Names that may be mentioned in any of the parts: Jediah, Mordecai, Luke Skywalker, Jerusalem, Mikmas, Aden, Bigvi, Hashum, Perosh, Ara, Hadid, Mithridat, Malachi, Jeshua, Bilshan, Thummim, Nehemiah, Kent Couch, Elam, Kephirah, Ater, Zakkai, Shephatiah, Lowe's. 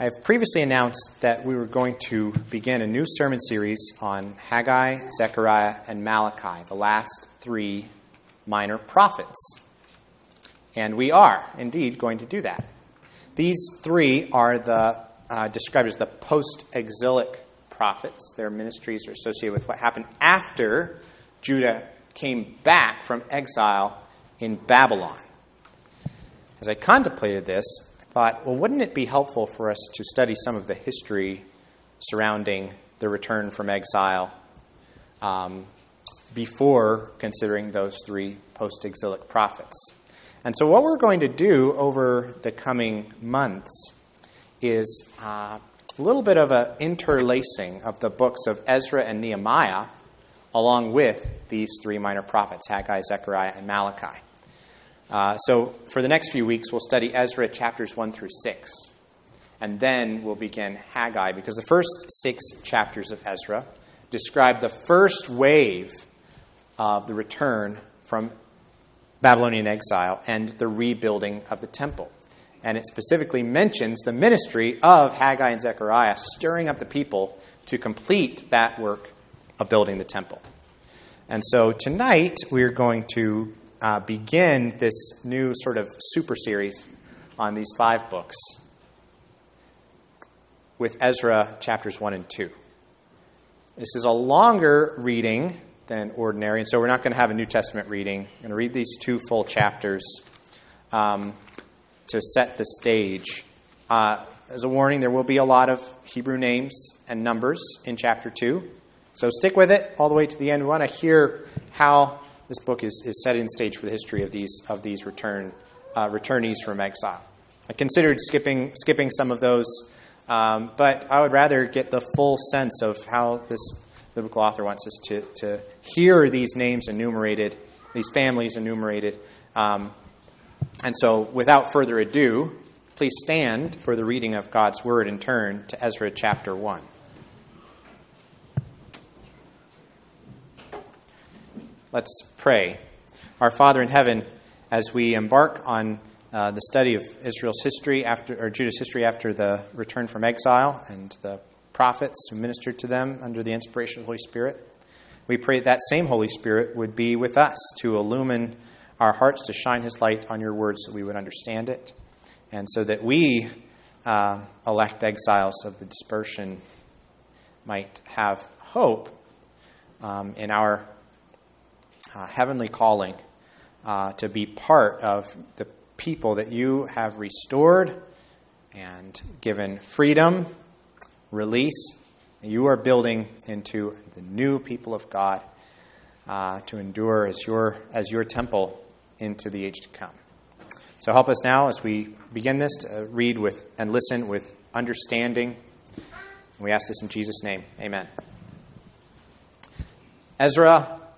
I have previously announced that we were going to begin a new sermon series on Haggai, Zechariah, and Malachi, the last three minor prophets. And we are, indeed, going to do that. These three are described as the post-exilic prophets. Their ministries are associated with what happened after Judah came back from exile in Babylon. As I contemplated this, thought, well, wouldn't it be helpful for us to study some of the history surrounding the return from exile before considering those three post-exilic prophets? And so what we're going to do over the coming months is a little bit of an interlacing of the books of Ezra and Nehemiah along with these three minor prophets, Haggai, Zechariah, and Malachi. So for the next few weeks, we'll study Ezra chapters 1 through 6. And then we'll begin Haggai, because the first 6 chapters of Ezra describe the first wave of the return from Babylonian exile and the rebuilding of the temple. And it specifically mentions the ministry of Haggai and Zechariah, stirring up the people to complete that work of building the temple. And so tonight, we're going to begin this new sort of super series on these 5 books with Ezra chapters 1 and 2. This is a longer reading than ordinary, and so we're not going to have a New Testament reading. I'm going to read these 2 full chapters to set the stage. As a warning, there will be a lot of Hebrew names and numbers in chapter 2, so stick with it all the way to the end. We want to hear how this book is setting the stage for the history of these returnees from exile. I considered skipping some of those, but I would rather get the full sense of how this biblical author wants us to hear these names enumerated, these families enumerated. And so without further ado, please stand for the reading of God's word and turn to Ezra chapter 1. Let's pray. Our Father in heaven, as we embark on the study of Israel's history Judah's history after the return from exile and the prophets who ministered to them under the inspiration of the Holy Spirit, we pray that same Holy Spirit would be with us to illumine our hearts, to shine his light on your word so we would understand it, and so that we, elect exiles of the dispersion, might have hope in our heavenly calling to be part of the people that you have restored and given freedom, release. You are building into the new people of God to endure as your temple into the age to come. So help us now as we begin this to read with and listen with understanding. And we ask this in Jesus' name. Amen. Ezra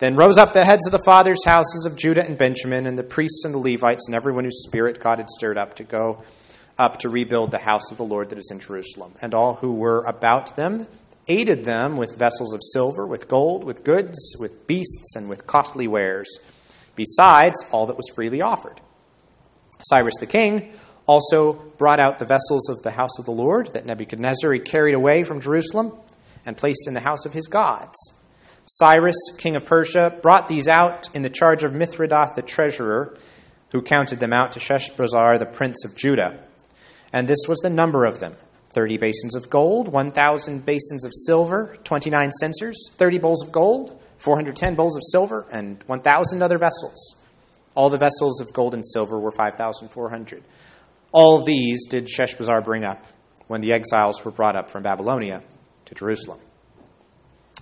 Then rose up the heads of the fathers' houses of Judah and Benjamin, and the priests and the Levites, and everyone whose spirit God had stirred up to go up to rebuild the house of the Lord that is in Jerusalem. And all who were about them aided them with vessels of silver, with gold, with goods, with beasts, and with costly wares, besides all that was freely offered. Cyrus the king also brought out the vessels of the house of the Lord that Nebuchadnezzar he carried away from Jerusalem and placed in the house of his gods. Cyrus, king of Persia, brought these out in the charge of Mithridat the treasurer, who counted them out to Sheshbazar the prince of Judah. And this was the number of them: 30 basins of gold, 1,000 basins of silver, 29 censers, 30 bowls of gold, 410 bowls of silver, and 1,000 other vessels. All the vessels of gold and silver were 5,400. All these did Sheshbazar bring up when the exiles were brought up from Babylonia to Jerusalem.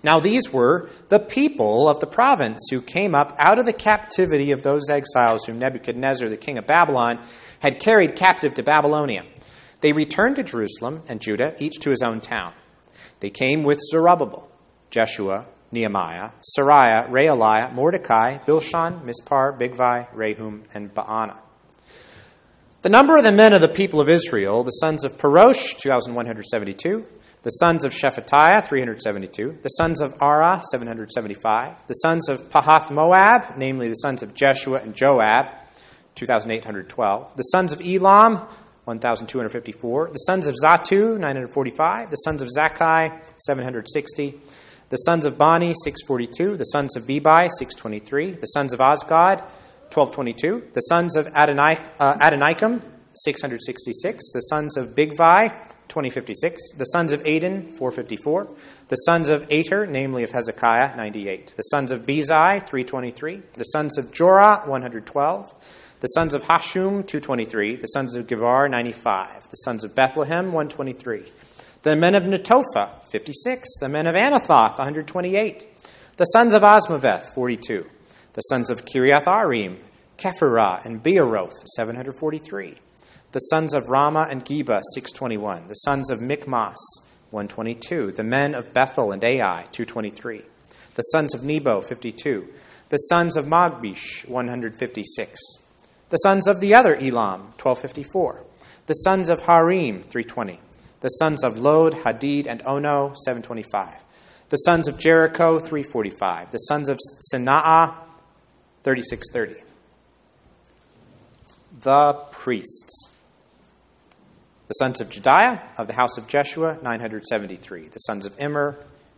Now these were the people of the province who came up out of the captivity of those exiles whom Nebuchadnezzar, the king of Babylon, had carried captive to Babylonia. They returned to Jerusalem and Judah, each to his own town. They came with Zerubbabel, Jeshua, Nehemiah, Sariah, Reaeliah, Mordecai, Bilshan, Mispar, Bigvi, Rehum, and Baana. The number of the men of the people of Israel, the sons of Perosh, 2,172, the sons of Shephatiah, 372, the sons of Ara, 775, the sons of Pahath-Moab, namely the sons of Jeshua and Joab, 2,812, the sons of Elam, 1,254, the sons of Zatu, 945, the sons of Zakkai, 760, the sons of Bani, 642, the sons of Bibai, 623, the sons of Ozgod, 1222, the sons of Adoniram, 666, the sons of Bigvi, 2056, the sons of Aden, 454, the sons of Ater, namely of Hezekiah, 98, the sons of Bezai, 323, the sons of Jorah, 112, the sons of Hashum, 223, the sons of Gevar, 95, the sons of Bethlehem, 123, the men of Netophah, 56, the men of Anathoth, 128, the sons of Asmaveth, 42, the sons of Kiriath Arim, Kephirah, and Beeroth, 743, the sons of Ramah and Geba, 621, the sons of Mikmas, 122, the men of Bethel and Ai, 223, the sons of Nebo, 52, the sons of Magbish, 156, the sons of the other Elam, 1254, the sons of Harim, 320, the sons of Lod, Hadid, and Ono, 725, the sons of Jericho, 345, the sons of Sina'a, 3630. The priests. The sons of Jediah, of the house of Jeshua, 973. The sons of Immer,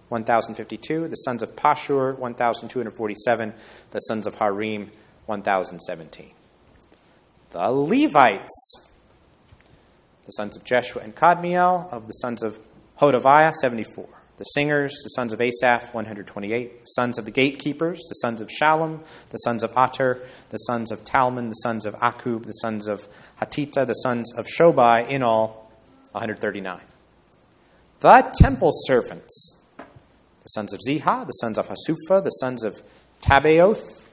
1,052. The sons of Pashur, 1,247. The sons of Harim, 1,017. The Levites. The sons of Jeshua and Kadmiel, of the sons of Hodaviah, 74. The singers, the sons of Asaph, 128, the sons of the gatekeepers, the sons of Shallum, the sons of Ater, the sons of Talmon, the sons of Akub, the sons of Hatita, the sons of Shobai, in all, 139. The temple servants, the sons of Ziha, the sons of Hasufa, the sons of Tabaoth,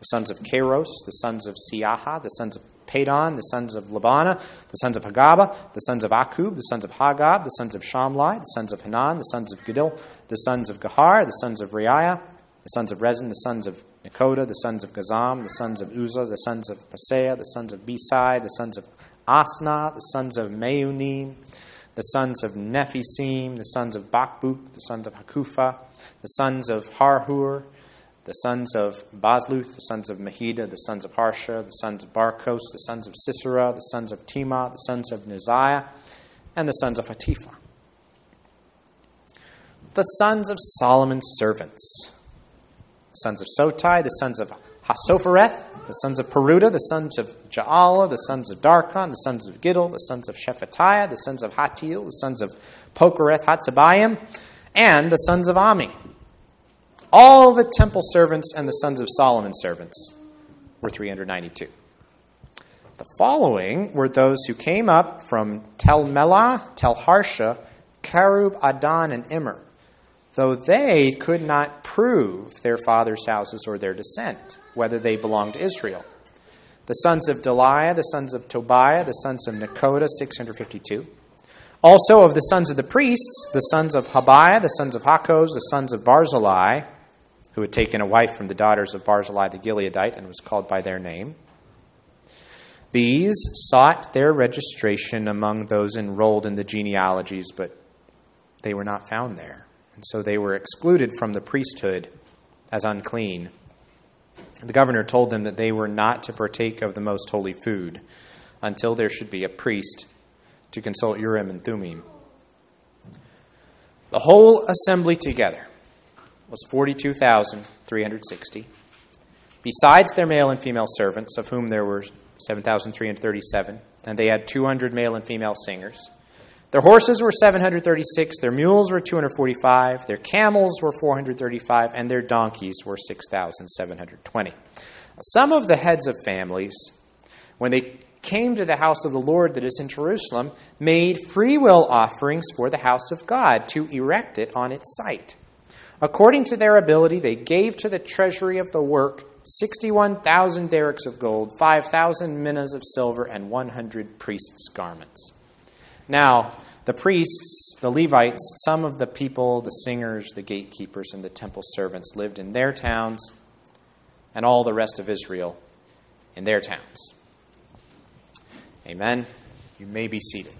the sons of Keros, the sons of Siaha, the sons of Padon, the sons of Labana, the sons of Hagaba, the sons of Akub, the sons of Hagab, the sons of Shamlai, the sons of Hanan, the sons of Gedil, the sons of Gahar, the sons of Reaiah, the sons of Rezin, the sons of Nekoda, the sons of Gazam, the sons of Uzzah, the sons of Paseah, the sons of Besai, the sons of Asna, the sons of Meunim, the sons of Nephisim, the sons of Bakbuk, the sons of Hakufa, the sons of Harhur, the sons of Basluth, the sons of Mehida, the sons of Harsha, the sons of Barkos, the sons of Sisera, the sons of Tema, the sons of Neziah, and the sons of Hatipha. The sons of Solomon's servants, the sons of Sotai, the sons of Hasophereth, the sons of Peruda, the sons of Ja'ala, the sons of Darkon, the sons of Giddel, the sons of Shephatiah, the sons of Hatil, the sons of Pokereth Hatzabayim, and the sons of Ami. All the temple servants and the sons of Solomon's servants were 392. The following were those who came up from Tel-Melah, Tel-Harsha, Karub, Adon, and Immer, though they could not prove their fathers' houses or their descent, whether they belonged to Israel. The sons of Deliah, the sons of Tobiah, the sons of Nekoda, 652. Also of the sons of the priests, the sons of Habiah, the sons of Hakos, the sons of Barzillai, who had taken a wife from the daughters of Barzillai the Gileadite and was called by their name. These sought their registration among those enrolled in the genealogies, but they were not found there. And so they were excluded from the priesthood as unclean. The governor told them that they were not to partake of the most holy food until there should be a priest to consult Urim and Thummim. The whole assembly together was 42,360, besides their male and female servants, of whom there were 7,337, and they had 200 male and female singers, Their horses were 736, their mules were 245, their camels were 435, and their donkeys were 6,720. Some of the heads of families, when they came to the house of the Lord that is in Jerusalem, made freewill offerings for the house of God to erect it on its site. According to their ability, they gave to the treasury of the work 61,000 derricks of gold, 5,000 minas of silver, and 100 priests' garments. Now, the priests, the Levites, some of the people, the singers, the gatekeepers, and the temple servants lived in their towns, and all the rest of Israel in their towns. Amen. You may be seated.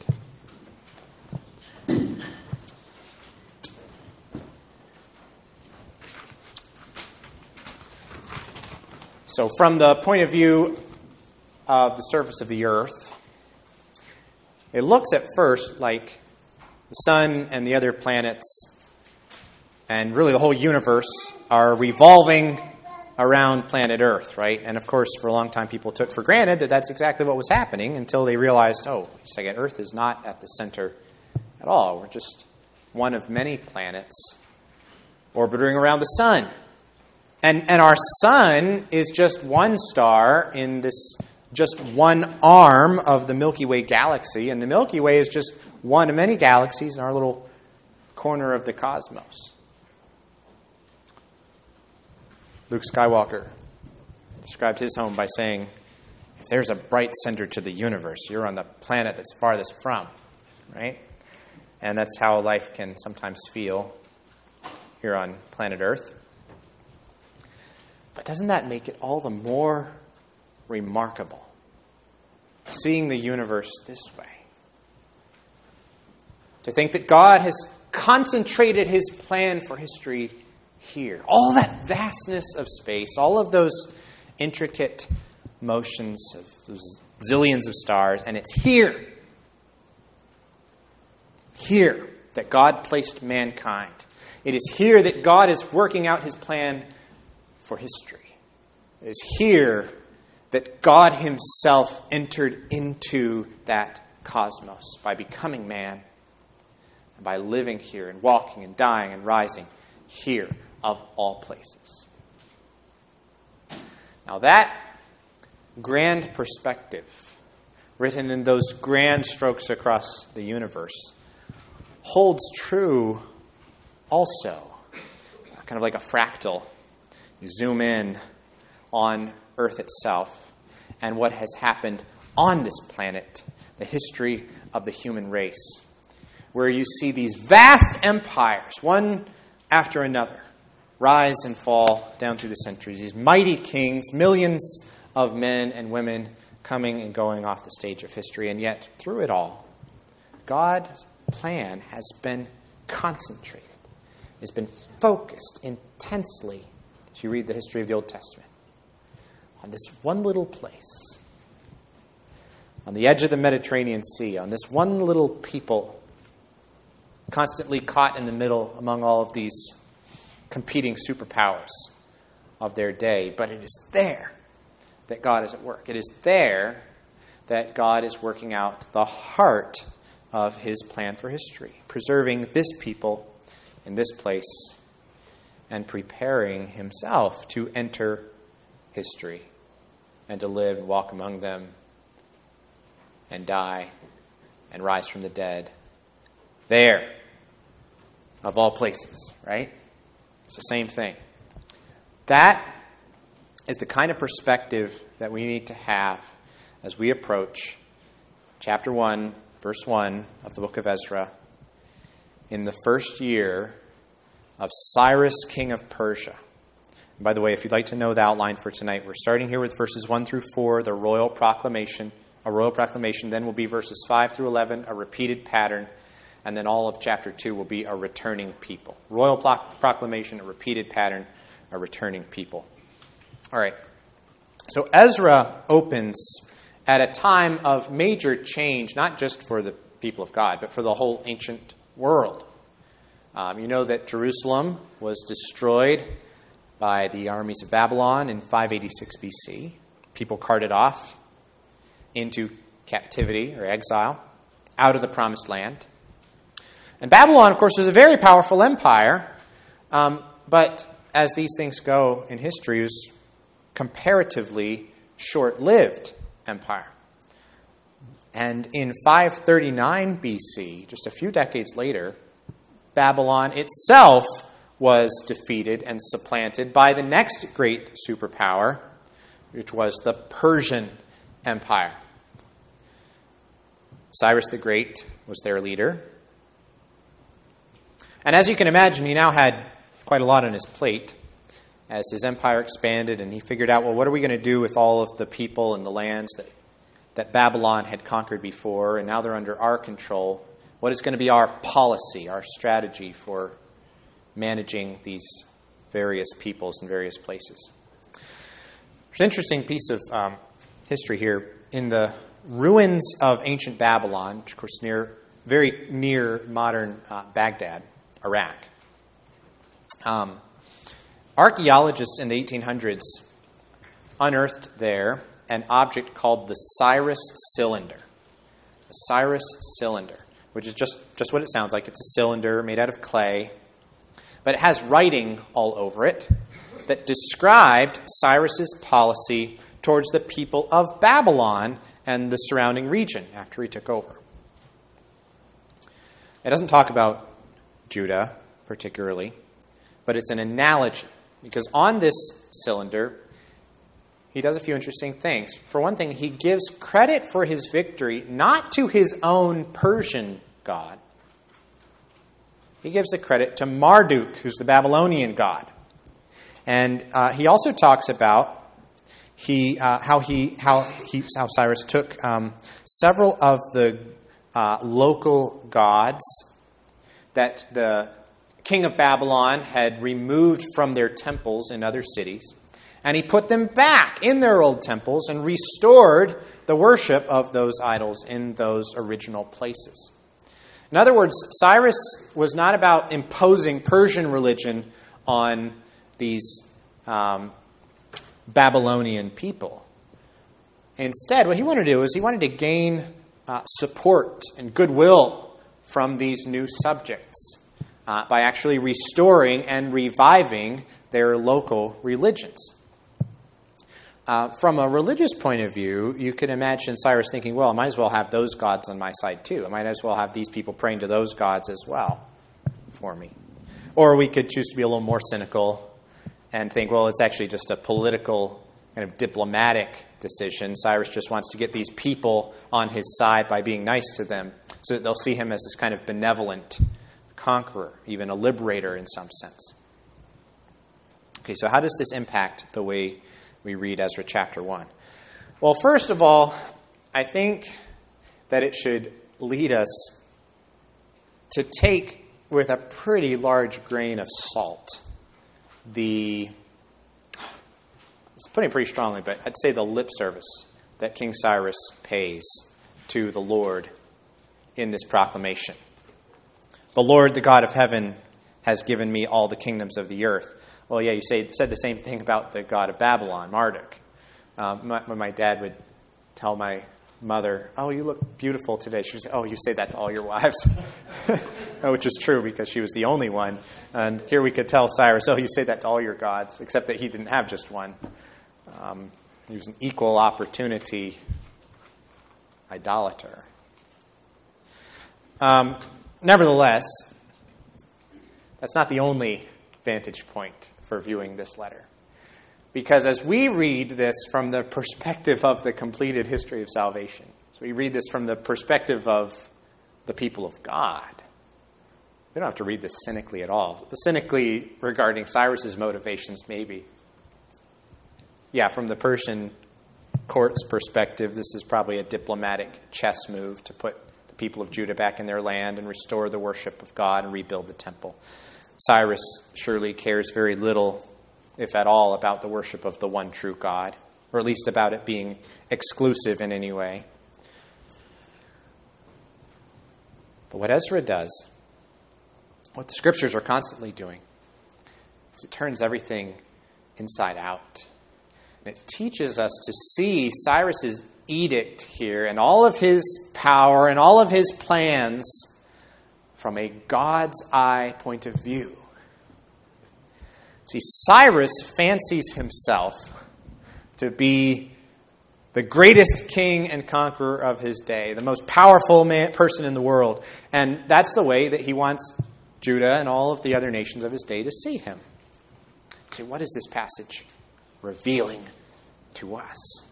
So from the point of view of the surface of the earth, it looks at first like the sun and the other planets and really the whole universe are revolving around planet Earth, right? And of course, for a long time, people took for granted that that's exactly what was happening until they realized, oh, wait a second, Earth is not at the center at all. We're just one of many planets orbiting around the sun. And our sun is just one star in this, just one arm of the Milky Way galaxy, and the Milky Way is just one of many galaxies in our little corner of the cosmos. Luke Skywalker described his home by saying, if there's a bright center to the universe, you're on the planet that's farthest from, right? And that's how life can sometimes feel here on planet Earth. But doesn't that make it all the more remarkable, seeing the universe this way? To think that God has concentrated his plan for history here. All that vastness of space, all of those intricate motions of those zillions of stars, and it's here, here that God placed mankind. It is here that God is working out his plan for history. It is here that God himself entered into that cosmos by becoming man, and by living here and walking and dying and rising here of all places. Now that grand perspective, written in those grand strokes across the universe, holds true also, kind of like a fractal. You zoom in on Earth itself and what has happened on this planet, the history of the human race, where you see these vast empires, one after another, rise and fall down through the centuries. These mighty kings, millions of men and women coming and going off the stage of history. And yet, through it all, God's plan has been concentrated. It's been focused intensely, as you read the history of the Old Testament, on this one little place, on the edge of the Mediterranean Sea, on this one little people, constantly caught in the middle among all of these competing superpowers of their day. But it is there that God is at work. It is there that God is working out the heart of his plan for history, preserving this people in this place and preparing himself to enter history and to live and walk among them and die and rise from the dead. There, of all places, right? It's the same thing. That is the kind of perspective that we need to have as we approach chapter 1, verse 1 of the book of Ezra, in the first year of Cyrus, king of Persia. And by the way, if you'd like to know the outline for tonight, we're starting here with verses 1 through 4, the royal proclamation, a royal proclamation. Then will be verses 5 through 11, a repeated pattern. And then all of chapter 2 will be a returning people. Royal proclamation, a repeated pattern, a returning people. All right. So Ezra opens at a time of major change, not just for the people of God, but for the whole ancient world. You know that Jerusalem was destroyed by the armies of Babylon in 586 BC. People carted off into captivity or exile out of the promised land. And Babylon, of course, was a very powerful empire, but as these things go in history, it was comparatively short-lived empire. And in 539 BC, just a few decades later, Babylon itself was defeated and supplanted by the next great superpower, which was the Persian Empire. Cyrus the Great was their leader. And as you can imagine, he now had quite a lot on his plate as his empire expanded, and he figured out, well, what are we going to do with all of the people and the lands that Babylon had conquered before, and now they're under our control? What is going to be our policy, our strategy for managing these various peoples in various places? There's an interesting piece of history here. In the ruins of ancient Babylon, which of course very near modern Baghdad, Iraq, archaeologists in the 1800s unearthed there an object called the Cyrus cylinder. The Cyrus cylinder, which is just what it sounds like. It's a cylinder made out of clay, but it has writing all over it that described Cyrus's policy towards the people of Babylon and the surrounding region after he took over. It doesn't talk about Judah particularly, but it's an analogy, because on this cylinder, he does a few interesting things. For one thing, he gives credit for his victory not to his own Persian god. He gives the credit to Marduk, who's the Babylonian god. And he also talks about how Cyrus took several of the local gods that the king of Babylon had removed from their temples in other cities. And he put them back in their old temples and restored the worship of those idols in those original places. In other words, Cyrus was not about imposing Persian religion on these Babylonian people. Instead, what he wanted to do is he wanted to gain support and goodwill from these new subjects by actually restoring and reviving their local religions. From a religious point of view, you can imagine Cyrus thinking, well, I might as well have those gods on my side too. I might as well have these people praying to those gods as well for me. Or we could choose to be a little more cynical and think, well, it's actually just a political kind of diplomatic decision. Cyrus just wants to get these people on his side by being nice to them so that they'll see him as this kind of benevolent conqueror, even a liberator in some sense. Okay, so how does this impact the way we read Ezra chapter 1? Well, first of all, I think that it should lead us to take with a pretty large grain of salt it's putting it pretty strongly, but I'd say the lip service that King Cyrus pays to the Lord in this proclamation. The Lord, the God of heaven, has given me all the kingdoms of the earth. Well, yeah, you said the same thing about the god of Babylon, Marduk. My dad would tell my mother, oh, you look beautiful today. She would say, oh, you say that to all your wives, which is true because she was the only one. And here we could tell Cyrus, oh, you say that to all your gods, except that he didn't have just one. He was an equal opportunity idolater. Nevertheless, that's not the only vantage point for viewing this letter. Because as we read this from the perspective of the completed history of salvation, so we read this from the perspective of the people of God, we don't have to read this cynically at all. Cynically regarding Cyrus's motivations, maybe. Yeah, from the Persian court's perspective, this is probably a diplomatic chess move to put the people of Judah back in their land and restore the worship of God and rebuild the temple. Cyrus surely cares very little, if at all, about the worship of the one true God, or at least about it being exclusive in any way. But what Ezra does, what the scriptures are constantly doing, is it turns everything inside out. And it teaches us to see Cyrus's edict here and all of his power and all of his plans from a God's eye point of view. See, Cyrus fancies himself to be the greatest king and conqueror of his day, the most powerful person in the world. And that's the way that he wants Judah and all of the other nations of his day to see him. Okay, what is this passage revealing to us?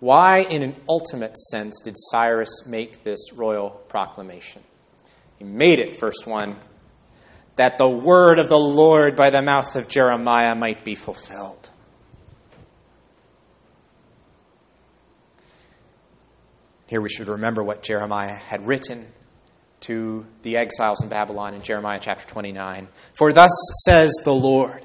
Why, in an ultimate sense, did Cyrus make this royal proclamation? He made it, verse 1, that the word of the Lord by the mouth of Jeremiah might be fulfilled. Here we should remember what Jeremiah had written to the exiles in Babylon in Jeremiah chapter 29. For thus says the Lord,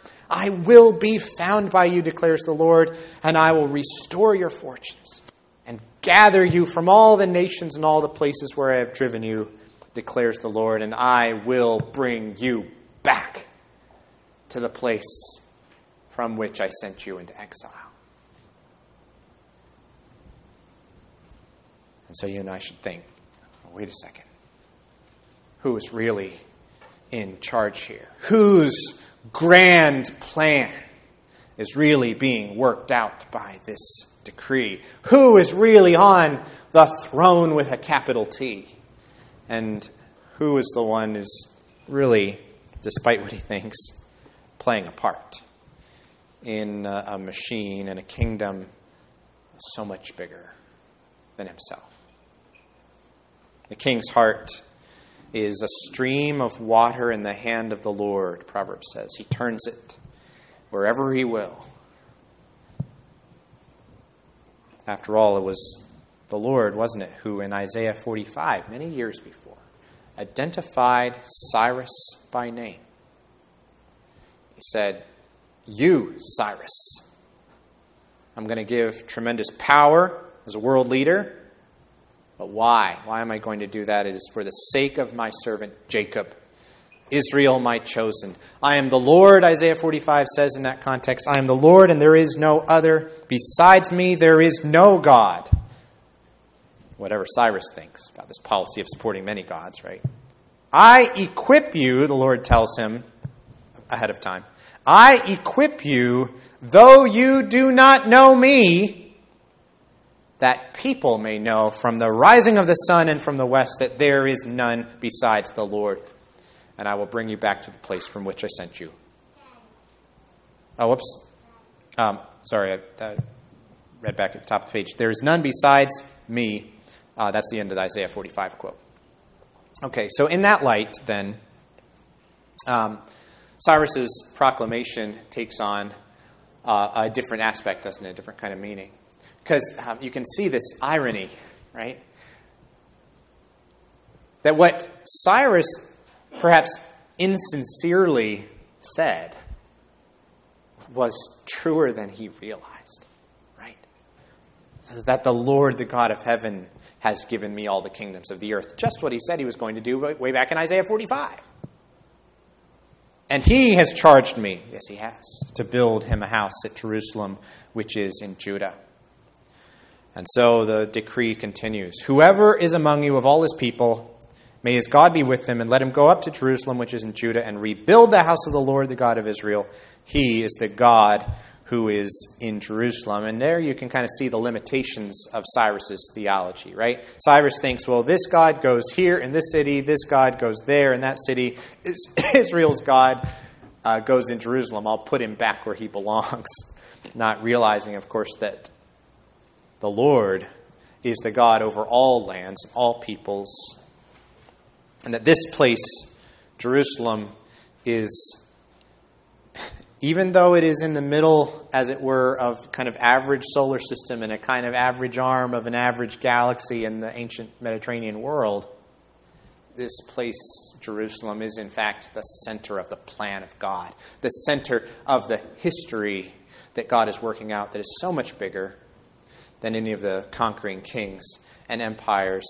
I will be found by you, declares the Lord, and I will restore your fortunes and gather you from all the nations and all the places where I have driven you, declares the Lord, and I will bring you back to the place from which I sent you into exile. And so you and I should think, wait a second, who is really in charge here? Whose grand plan is really being worked out by this decree? Who is really on the throne with a capital T? And who is the one who's really, despite what he thinks, playing a part in a machine and a kingdom so much bigger than himself? The king's heart is a stream of water in the hand of the Lord, Proverbs says. He turns it wherever he will. After all, it was the Lord, wasn't it, who in Isaiah 45, many years before, identified Cyrus by name. He said, you, Cyrus, I'm going to give tremendous power as a world leader. But why? Why am I going to do that? It is for the sake of my servant Jacob, Israel my chosen. I am the Lord, Isaiah 45 says in that context. I am the Lord, and there is no other. Besides me, there is no God. Whatever Cyrus thinks about this policy of supporting many gods, right? I equip you, the Lord tells him ahead of time. I equip you, though you do not know me, that people may know from the rising of the sun and from the west that there is none besides the Lord. And I will bring you back to the place from which I sent you. Oh, whoops. Sorry, I read back at the top of the page. There is none besides me. That's the end of the Isaiah 45 quote. Okay, so in that light, then, Cyrus's proclamation takes on a different aspect, doesn't it? A different kind of meaning. Because you can see this irony, right? That what Cyrus perhaps insincerely said was truer than he realized, right? That the Lord, the God of heaven, has given me all the kingdoms of the earth. Just what he said he was going to do way back in Isaiah 45. And he has charged me, yes he has, to build him a house at Jerusalem, which is in Judah. And so the decree continues. Whoever is among you of all his people, may his God be with him, and let him go up to Jerusalem, which is in Judah, and rebuild the house of the Lord, the God of Israel. He is the God who is in Jerusalem. And there you can kind of see the limitations of Cyrus's theology, right? Cyrus thinks, well, this God goes here in this city, this God goes there in that city. Israel's God goes in Jerusalem. I'll put him back where he belongs, not realizing, of course, that the Lord is the God over all lands, all peoples, and that this place, Jerusalem, is, even though it is in the middle, as it were, of kind of average solar system and a kind of average arm of an average galaxy in the ancient Mediterranean world, this place, Jerusalem, is in fact the center of the plan of God, the center of the history that God is working out that is so much bigger than any of the conquering kings and empires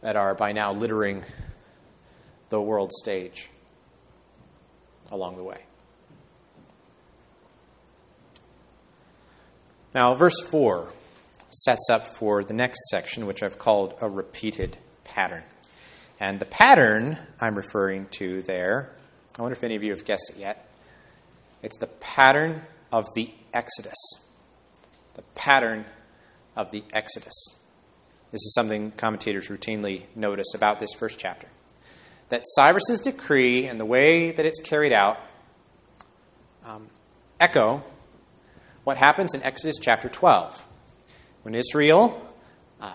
that are by now littering the world stage along the way. Now, verse 4 sets up for the next section, which I've called a repeated pattern. And the pattern I'm referring to there, I wonder if any of you have guessed it yet, it's the pattern of the Exodus. The pattern of the Exodus. This is something commentators routinely notice about this first chapter. That Cyrus's decree and the way that it's carried out echo what happens in Exodus chapter 12, when Israel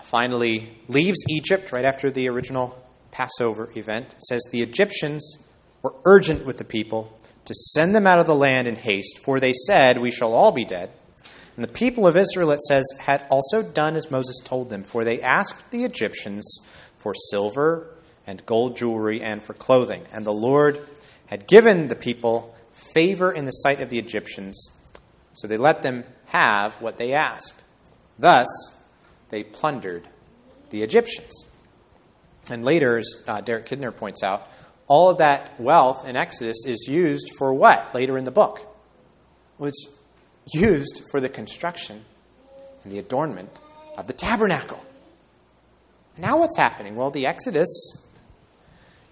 finally leaves Egypt right after the original Passover event. It says, the Egyptians were urgent with the people to send them out of the land in haste, for they said, we shall all be dead. And the people of Israel, it says, had also done as Moses told them, for they asked the Egyptians for silver and gold jewelry and for clothing. And the Lord had given the people favor in the sight of the Egyptians, so they let them have what they asked. Thus, they plundered the Egyptians. And later, as Derek Kidner points out, all of that wealth in Exodus is used for what later in the book? Well, it's used for the construction and the adornment of the tabernacle. Now what's happening? Well, the Exodus,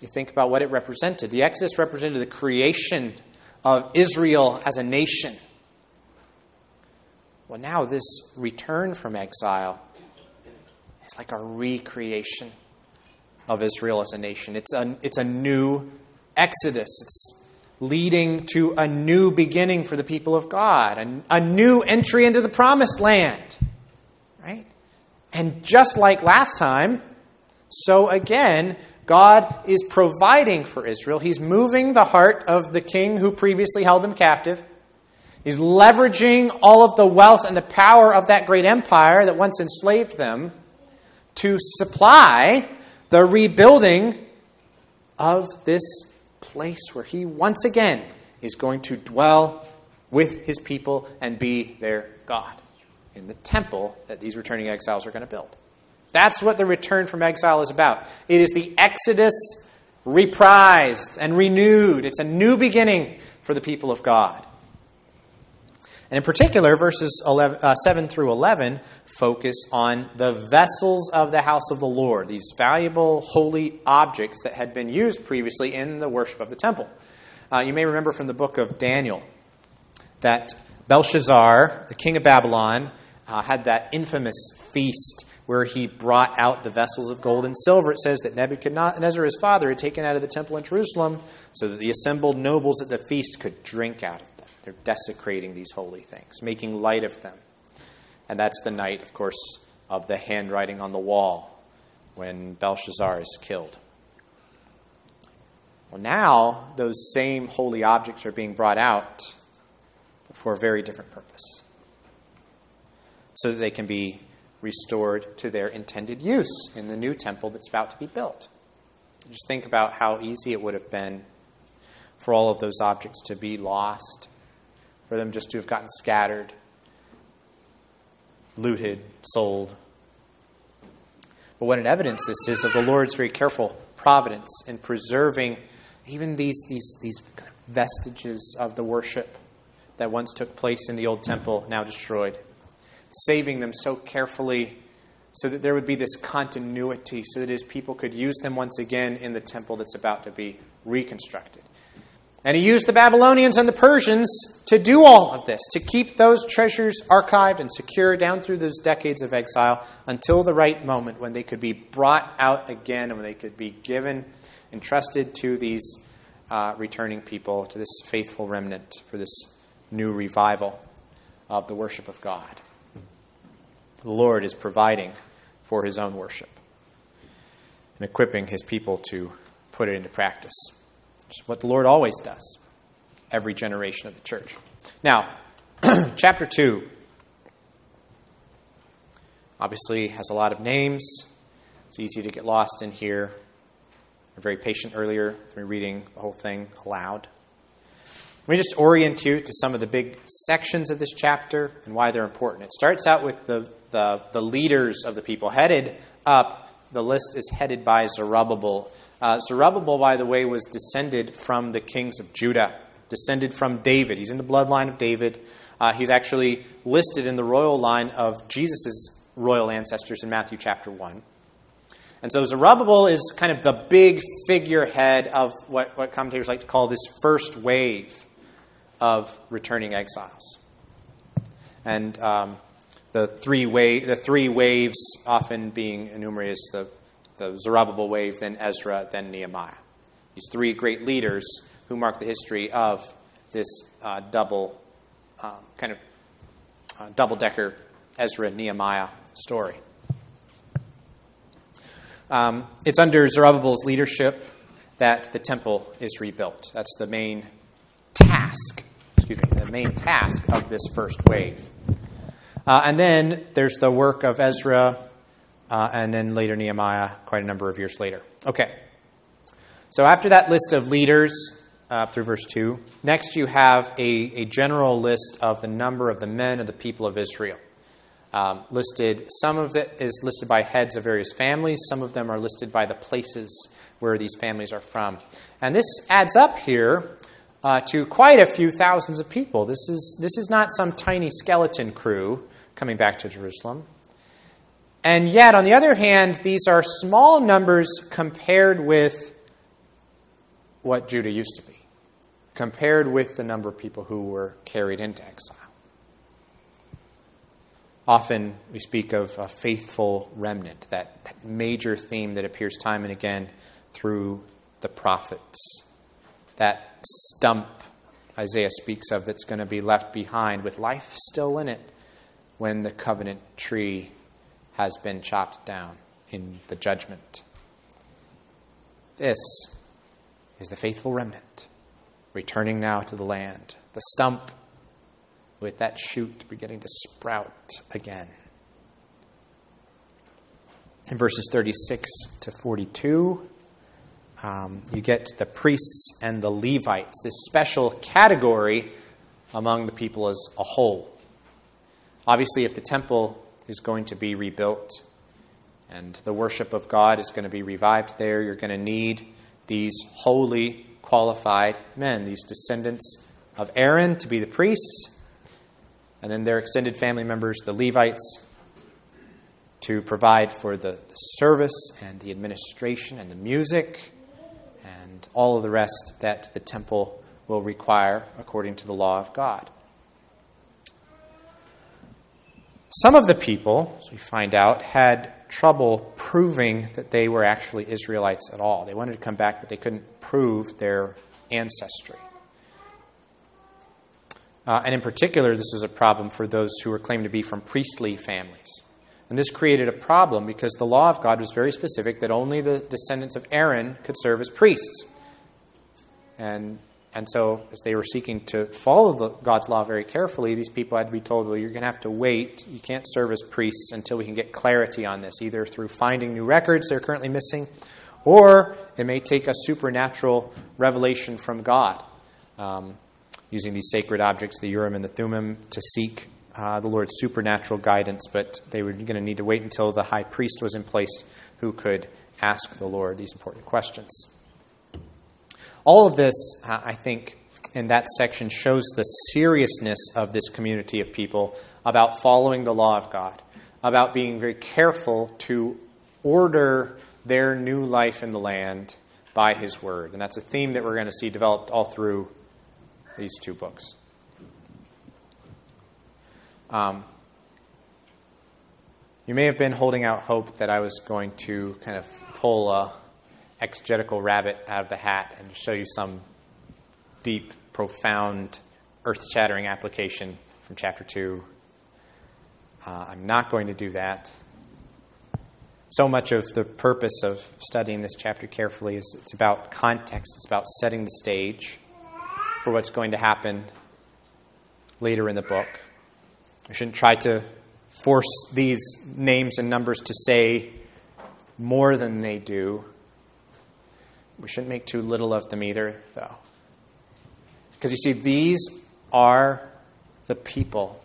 you think about what it represented. The Exodus represented the creation of Israel as a nation. Well, now this return from exile is like a recreation of Israel as a nation. It's a new Exodus. It's leading to a new beginning for the people of God, a new entry into the promised land, right? And just like last time, so again, God is providing for Israel. He's moving the heart of the king who previously held them captive. He's leveraging all of the wealth and the power of that great empire that once enslaved them to supply the rebuilding of this place where he once again is going to dwell with his people and be their God in the temple that these returning exiles are going to build. That's what the return from exile is about. It is the Exodus reprised and renewed. It's a new beginning for the people of God. And in particular, verses 7 through 11 focus on the vessels of the house of the Lord, these valuable, holy objects that had been used previously in the worship of the temple. You may remember from the book of Daniel that Belshazzar, the king of Babylon, had that infamous feast where he brought out the vessels of gold and silver. It says that Nebuchadnezzar, his father, had taken out of the temple in Jerusalem so that the assembled nobles at the feast could drink out of it. They're desecrating these holy things, making light of them. And that's the night, of course, of the handwriting on the wall when Belshazzar is killed. Well, now those same holy objects are being brought out for a very different purpose, so that they can be restored to their intended use in the new temple that's about to be built. Just think about how easy it would have been for all of those objects to be lost, for them just to have gotten scattered, looted, sold. But what an evidence this is of the Lord's very careful providence in preserving even these kind of vestiges of the worship that once took place in the old temple, now destroyed, saving them so carefully so that there would be this continuity, so that his people could use them once again in the temple that's about to be reconstructed. And he used the Babylonians and the Persians to do all of this, to keep those treasures archived and secure down through those decades of exile until the right moment when they could be brought out again and when they could be given, entrusted to these returning people, to this faithful remnant for this new revival of the worship of God. The Lord is providing for his own worship and equipping his people to put it into practice. What the Lord always does, every generation of the church. Now, chapter 2 obviously has a lot of names. It's easy to get lost in here. You're very patient earlier with me reading the whole thing aloud. Let me just orient you to some of the big sections of this chapter and why they're important. It starts out with the leaders of the people headed up. The list is headed by Zerubbabel. Zerubbabel, by the way, was descended from the kings of Judah, descended from David. He's in the bloodline of David. He's actually listed in the royal line of Jesus' royal ancestors in Matthew chapter 1. And so Zerubbabel is kind of the big figurehead of what commentators like to call this first wave of returning exiles. And the three waves often being enumerated as the Zerubbabel wave, then Ezra, then Nehemiah. These three great leaders who mark the history of this double-decker Ezra-Nehemiah story. It's under Zerubbabel's leadership that the temple is rebuilt. That's the main task. The main task of this first wave. And then there's the work of Ezra, and then later Nehemiah, quite a number of years later. Okay. So after that list of leaders, through verse 2, next you have a general list of the number of the men of the people of Israel. Listed. Some of it is listed by heads of various families. Some of them are listed by the places where these families are from. And this adds up here to quite a few thousands of people. This is not some tiny skeleton crew coming back to Jerusalem. And yet, on the other hand, these are small numbers compared with what Judah used to be, compared with the number of people who were carried into exile. Often we speak of a faithful remnant, that major theme that appears time and again through the prophets. That stump Isaiah speaks of that's going to be left behind with life still in it when the covenant tree has been chopped down in the judgment. This is the faithful remnant returning now to the land. The stump with that shoot beginning to sprout again. In verses 36 to 42, you get the priests and the Levites, this special category among the people as a whole. Obviously, if the temple is going to be rebuilt and the worship of God is going to be revived there, you're going to need these holy, qualified men, these descendants of Aaron to be the priests, and then their extended family members, the Levites, to provide for the service and the administration and the music and all of the rest that the temple will require according to the law of God. Some of the people, as we find out, had trouble proving that they were actually Israelites at all. They wanted to come back, but they couldn't prove their ancestry. And in particular, this is a problem for those who were claimed to be from priestly families. And this created a problem because the law of God was very specific that only the descendants of Aaron could serve as priests. And so, as they were seeking to follow God's law very carefully, these people had to be told, well, you're going to have to wait. You can't serve as priests until we can get clarity on this, either through finding new records they're currently missing, or it may take a supernatural revelation from God. Using these sacred objects, the Urim and the Thummim, to seek the Lord's supernatural guidance, but they were going to need to wait until the high priest was in place who could ask the Lord these important questions. All of this, I think, in that section shows the seriousness of this community of people about following the law of God, about being very careful to order their new life in the land by His Word. And that's a theme that we're going to see developed all through these two books. You may have been holding out hope that I was going to kind of pull a exegetical rabbit out of the hat and show you some deep, profound, earth-shattering application from chapter 2. I'm not going to do that. So much of the purpose of studying this chapter carefully is it's about context. It's about setting the stage for what's going to happen later in the book. We shouldn't try to force these names and numbers to say more than they do. We shouldn't make too little of them either, though. Because you see, these are the people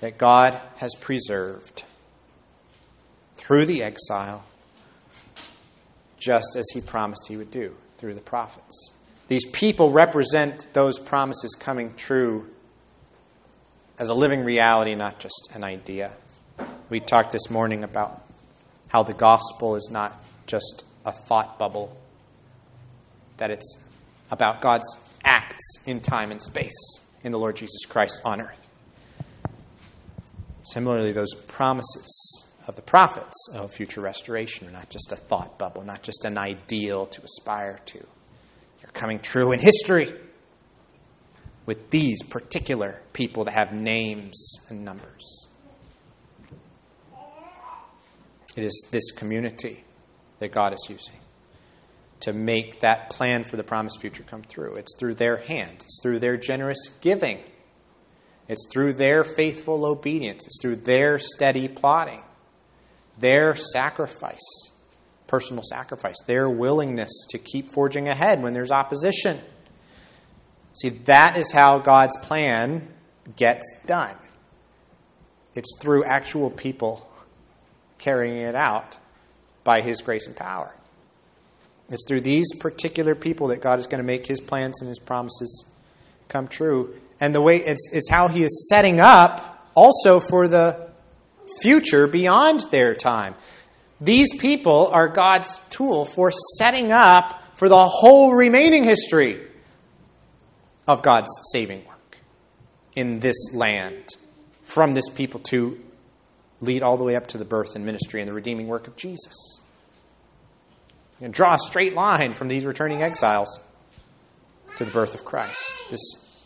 that God has preserved through the exile, just as he promised he would do through the prophets. These people represent those promises coming true as a living reality, not just an idea. We talked this morning about how the gospel is not just a thought bubble, that it's about God's acts in time and space in the Lord Jesus Christ on earth. Similarly, those promises of the prophets of future restoration are not just a thought bubble, not just an ideal to aspire to. They're coming true in history with these particular people that have names and numbers. It is this community that God is using to make that plan for the promised future come through. It's through their hand. It's through their generous giving. It's through their faithful obedience. It's through their steady plotting, their sacrifice, personal sacrifice, their willingness to keep forging ahead when there's opposition. See, that is how God's plan gets done. It's through actual people carrying it out by his grace and power. It's through these particular people that God is going to make his plans and his promises come true. And the way it's how he is setting up also for the future beyond their time. These people are God's tool for setting up for the whole remaining history of God's saving work in this land, from this people to lead all the way up to the birth and ministry and the redeeming work of Jesus. And draw a straight line from these returning exiles to the birth of Christ.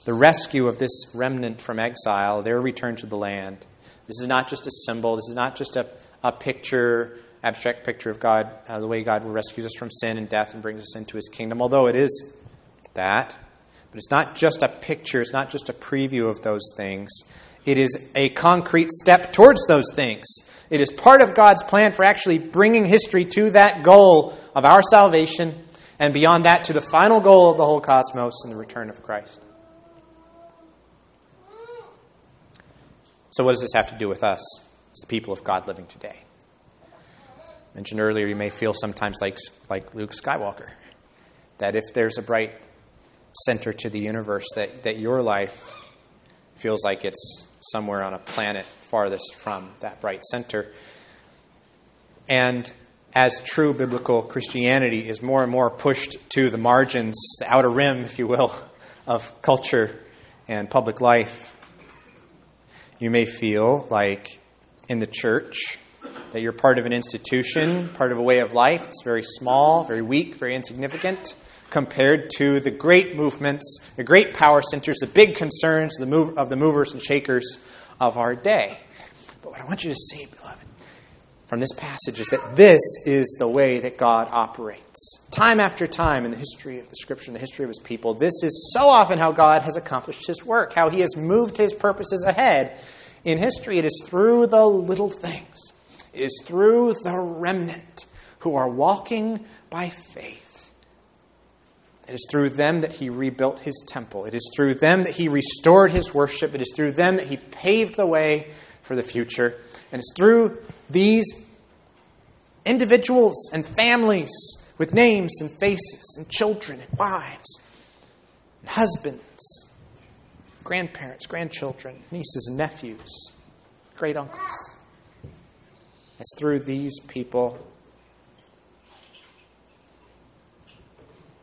The rescue of this remnant from exile, their return to the land. This is not just a symbol. This is not just a picture, abstract picture of God, the way God rescues us from sin and death and brings us into his kingdom, although it is that. But it's not just a picture. It's not just a preview of those things. It is a concrete step towards those things. It is part of God's plan for actually bringing history to that goal of our salvation, and beyond that to the final goal of the whole cosmos and the return of Christ. So what does this have to do with us as the people of God living today? I mentioned earlier, you may feel sometimes like Luke Skywalker, that if there's a bright center to the universe, that your life feels like it's somewhere on a planet farthest from that bright center. And as true biblical Christianity is more and more pushed to the margins, the outer rim, if you will, of culture and public life, you may feel like in the church that you're part of an institution, part of a way of life. It's very small, very weak, very insignificant, compared to the great movements, the great power centers, the big concerns of the movers and shakers of our day. But what I want you to see, beloved, from this passage is that this is the way that God operates. Time after time in the history of the Scripture and the history of his people, this is so often how God has accomplished his work, how he has moved his purposes ahead in history. It is through the little things. It is through the remnant who are walking by faith. It is through them that he rebuilt his temple. It is through them that he restored his worship. It is through them that he paved the way for the future. And it's through these individuals and families with names and faces and children and wives and husbands, grandparents, grandchildren, nieces and nephews, great uncles. It's through these people.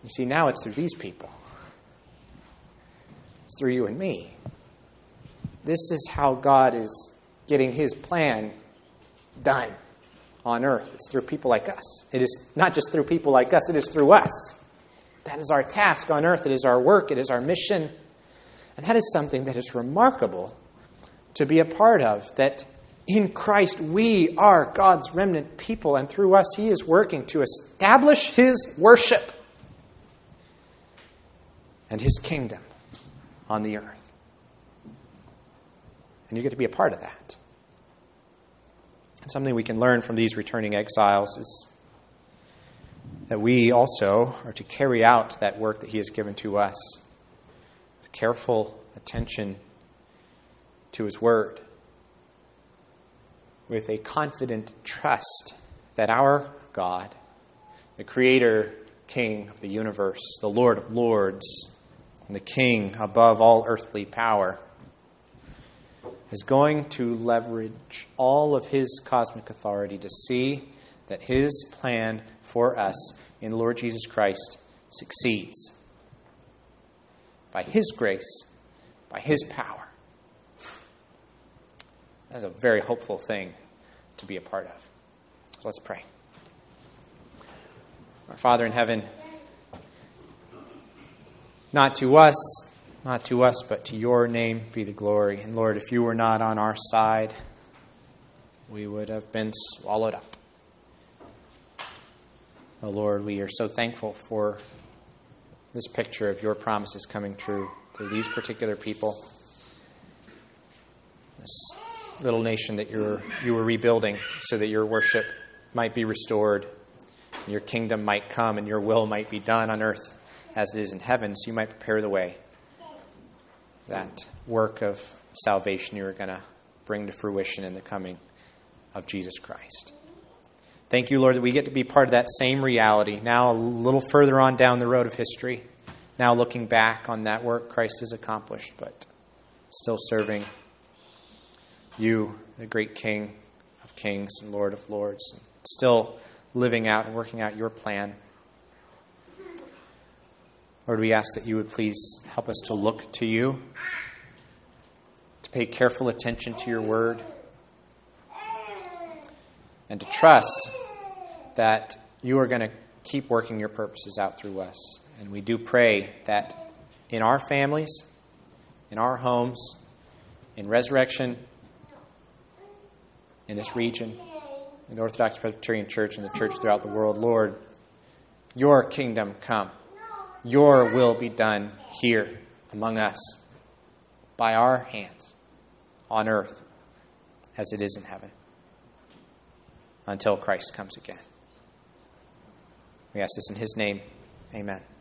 You see, now it's through these people. It's through you and me. This is how God is getting his plan done on earth. It's through people like us. It is not just through people like us, it is through us. That is our task on earth. It is our work. It is our mission. And that is something that is remarkable to be a part of, that in Christ we are God's remnant people, and through us he is working to establish his worship and his kingdom on the earth. And you get to be a part of that. And something we can learn from these returning exiles is that we also are to carry out that work that he has given to us with careful attention to his word, with a confident trust that our God, the Creator, King of the universe, the Lord of lords, and the King above all earthly power, is going to leverage all of his cosmic authority to see that his plan for us in Lord Jesus Christ succeeds. By his grace, by his power. That is a very hopeful thing to be a part of. Let's pray. Our Father in heaven, not to us, but to your name be the glory. And Lord, if you were not on our side, we would have been swallowed up. Oh Lord, we are so thankful for this picture of your promises coming true through these particular people, this little nation that you were rebuilding so that your worship might be restored, your kingdom might come, and your will might be done on earth as it is in heaven, so you might prepare the way. That work of salvation you are going to bring to fruition in the coming of Jesus Christ. Thank you, Lord, that we get to be part of that same reality, now a little further on down the road of history, now looking back on that work Christ has accomplished, but still serving you, the great King of kings and Lord of lords, and still living out and working out your plan. Lord, we ask that you would please help us to look to you, to pay careful attention to your word, and to trust that you are going to keep working your purposes out through us. And we do pray that in our families, in our homes, in Resurrection, in this region, in the Orthodox Presbyterian Church and the church throughout the world, Lord, your kingdom come. Your will be done here among us by our hands on earth as it is in heaven until Christ comes again. We ask this in his name. Amen.